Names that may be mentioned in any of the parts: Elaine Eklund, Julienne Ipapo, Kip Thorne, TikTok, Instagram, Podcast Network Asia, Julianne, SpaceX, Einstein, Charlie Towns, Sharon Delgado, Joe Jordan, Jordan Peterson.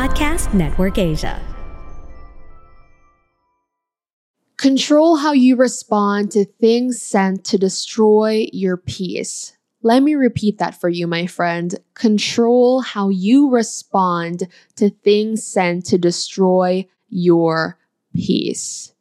Podcast Network Asia. Control how you respond to things sent to destroy your peace. Let me repeat that for you, my friend. Control how you respond to things sent to destroy your peace.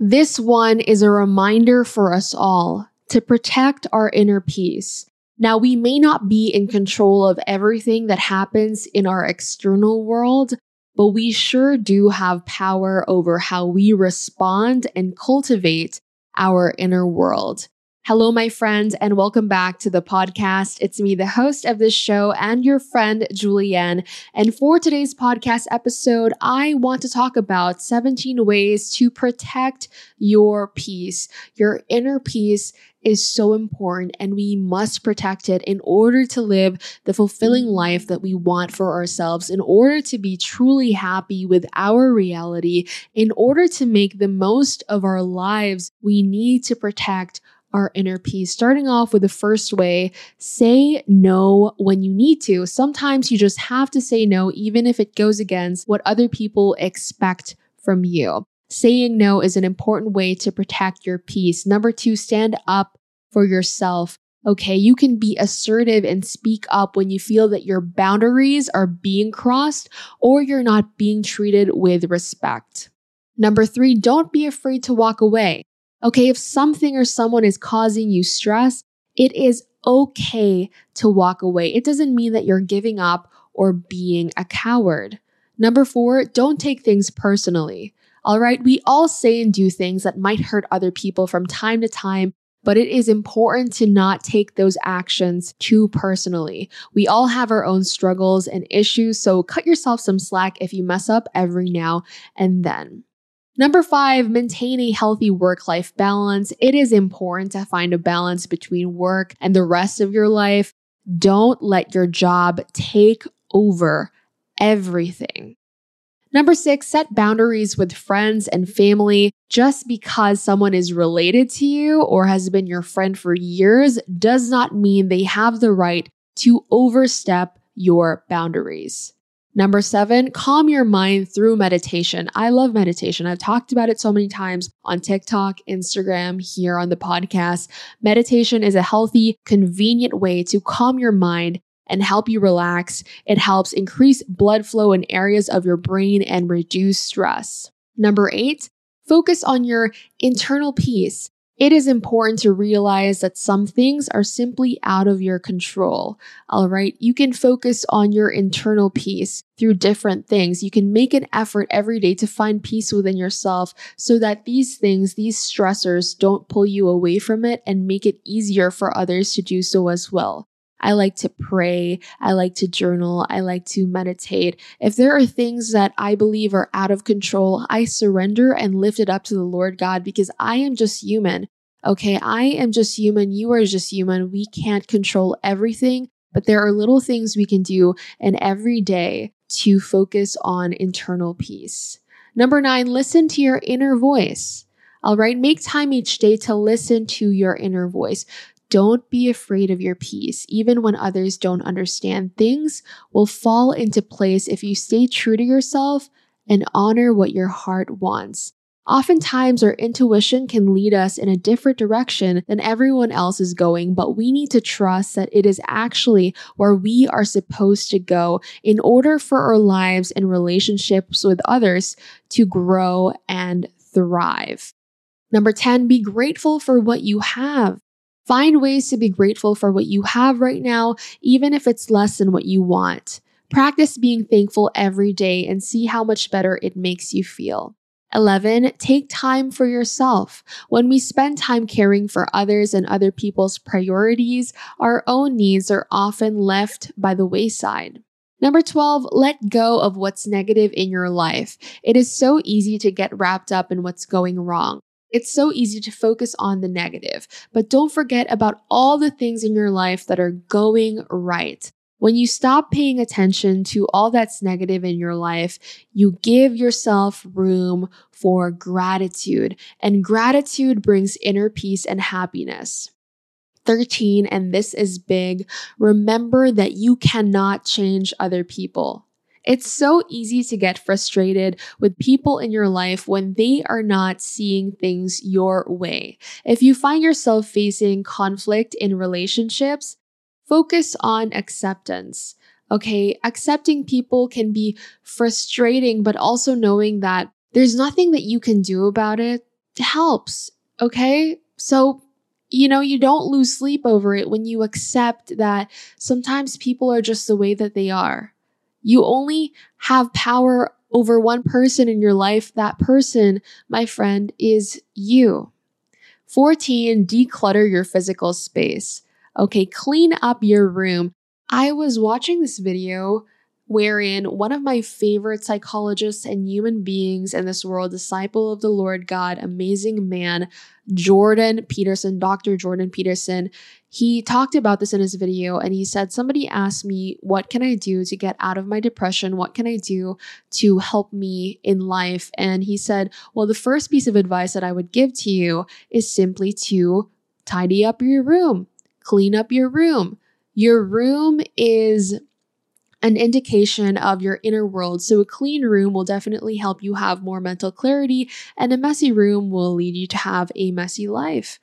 This one is a reminder for us all to protect our inner peace. Now, we may not be in control of everything that happens in our external world, but we sure do have power over how we respond and cultivate our inner world. Hello, my friends, and welcome back to the podcast. It's me, the host of this show, and your friend, Julianne. And for today's podcast episode, I want to talk about 17 ways to protect your peace. Your inner peace is so important, and we must protect it in order to live the fulfilling life that we want for ourselves, in order to be truly happy with our reality, in order to make the most of our lives. We need to protect our inner peace. Starting off with the first way, say no when you need to. Sometimes you just have to say no, even if it goes against what other people expect from you. Saying no is an important way to protect your peace. Number two, stand up for yourself. Okay, you can be assertive and speak up when you feel that your boundaries are being crossed or you're not being treated with respect. Number three, don't be afraid to walk away. Okay, if something or someone is causing you stress, it is okay to walk away. It doesn't mean that you're giving up or being a coward. Number four, don't take things personally. All right, we all say and do things that might hurt other people from time to time, but it is important to not take those actions too personally. We all have our own struggles and issues, so cut yourself some slack if you mess up every now and then. Number five, maintain a healthy work-life balance. It is important to find a balance between work and the rest of your life. Don't let your job take over everything. Number six, set boundaries with friends and family. Just because someone is related to you or has been your friend for years does not mean they have the right to overstep your boundaries. Number seven, calm your mind through meditation. I love meditation. I've talked about it so many times on TikTok, Instagram, here on the podcast. Meditation is a healthy, convenient way to calm your mind and help you relax. It helps increase blood flow in areas of your brain and reduce stress. Number eight, focus on your internal peace. It is important to realize that some things are simply out of your control. All right, you can focus on your internal peace through different things. You can make an effort every day to find peace within yourself so that these things, these stressors, don't pull you away from it and make it easier for others to do so as well. I like to pray. I like to journal. I like to meditate. If there are things that I believe are out of control, I surrender and lift it up to the Lord God, because I am just human. Okay, I am just human. You are just human. We can't control everything, but there are little things we can do in every day to focus on internal peace. Number nine, listen to your inner voice. All right, make time each day to listen to your inner voice. Don't be afraid of your peace. Even when others don't understand, things will fall into place if you stay true to yourself and honor what your heart wants. Oftentimes, our intuition can lead us in a different direction than everyone else is going, but we need to trust that it is actually where we are supposed to go in order for our lives and relationships with others to grow and thrive. Number 10, be grateful for what you have. Find ways to be grateful for what you have right now, even if it's less than what you want. Practice being thankful every day and see how much better it makes you feel. 11, take time for yourself. When we spend time caring for others and other people's priorities, our own needs are often left by the wayside. Number 12, let go of what's negative in your life. It is so easy to get wrapped up in what's going wrong. It's so easy to focus on the negative, but don't forget about all the things in your life that are going right. When you stop paying attention to all that's negative in your life, you give yourself room for gratitude, and gratitude brings inner peace and happiness. 13, and this is big, remember that you cannot change other people. It's so easy to get frustrated with people in your life when they are not seeing things your way. If you find yourself facing conflict in relationships, focus on acceptance. Okay, accepting people can be frustrating, but also knowing that there's nothing that you can do about it helps. Okay, so you don't lose sleep over it when you accept that sometimes people are just the way that they are. You only have power over one person in your life. That person, my friend, is you. 14, declutter your physical space. Okay, clean up your room. I was watching this video wherein one of my favorite psychologists and human beings in this world, disciple of the Lord God, amazing man, Jordan Peterson, Dr. Jordan Peterson, he talked about this in his video, and he said, somebody asked me, what can I do to get out of my depression? What can I do to help me in life? And he said, well, the first piece of advice that I would give to you is simply to tidy up your room, clean up your room. Your room is an indication of your inner world. So a clean room will definitely help you have more mental clarity, and a messy room will lead you to have a messy life.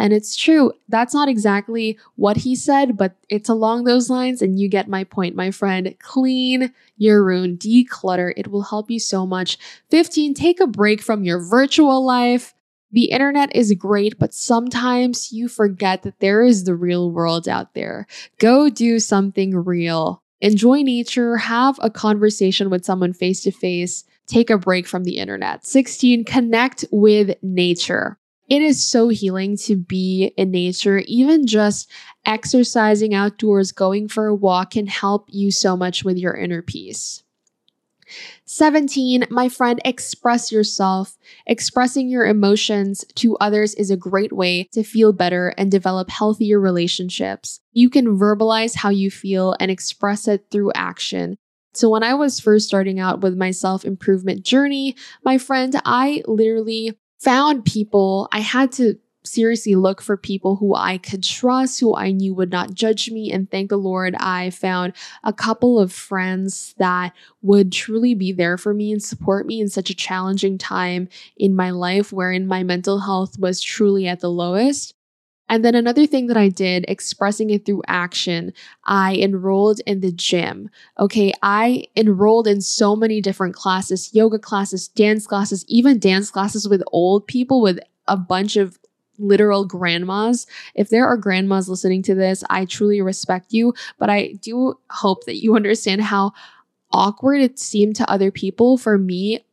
And it's true. That's not exactly what he said, but it's along those lines, and you get my point, my friend. Clean your room, declutter. It will help you so much. 15, take a break from your virtual life. The internet is great, but sometimes you forget that there is the real world out there. Go do something real. Enjoy nature, have a conversation with someone face-to-face, take a break from the internet. 16, connect with nature. It is so healing to be in nature. Even just exercising outdoors, going for a walk can help you so much with your inner peace. 17, my friend, express yourself. Expressing your emotions to others is a great way to feel better and develop healthier relationships. You can verbalize how you feel and express it through action. So when I was first starting out with my self-improvement journey, my friend, I literally found people. I had to seriously look for people who I could trust, who I knew would not judge me. And thank the Lord, I found a couple of friends that would truly be there for me and support me in such a challenging time in my life wherein my mental health was truly at the lowest. And then another thing that I did, expressing it through action, I enrolled in the gym. Okay, I enrolled in so many different classes, yoga classes, even dance classes with old people, with a bunch of literal grandmas. If there are grandmas listening to this, I truly respect you, but I do hope that you understand how awkward it seemed to other people for me,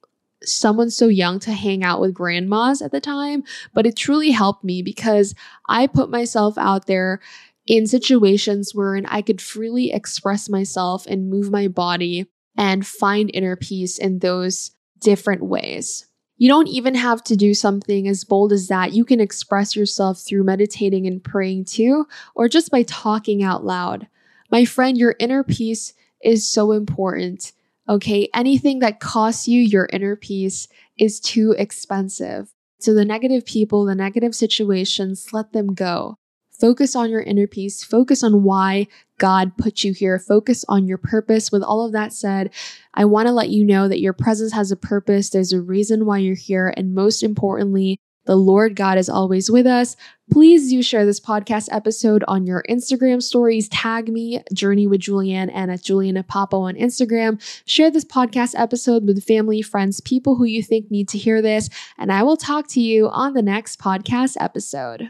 someone so young, to hang out with grandmas at the time. But it truly helped me because I put myself out there in situations where I could freely express myself and move my body and find inner peace in those different ways. You don't even have to do something as bold as that. You can express yourself through meditating and praying too, or just by talking out loud. My friend, your inner peace is so important, okay? Anything that costs you your inner peace is too expensive. So the negative people, the negative situations, let them go. Focus on your inner peace. Focus on why God put you here. Focus on your purpose. With all of that said, I want to let you know that your presence has a purpose. There's a reason why you're here. And most importantly, the Lord God is always with us. Please do share this podcast episode on your Instagram stories. Tag me, Journey with Julianne, and at Julienne Ipapo on Instagram. Share this podcast episode with family, friends, people who you think need to hear this. And I will talk to you on the next podcast episode.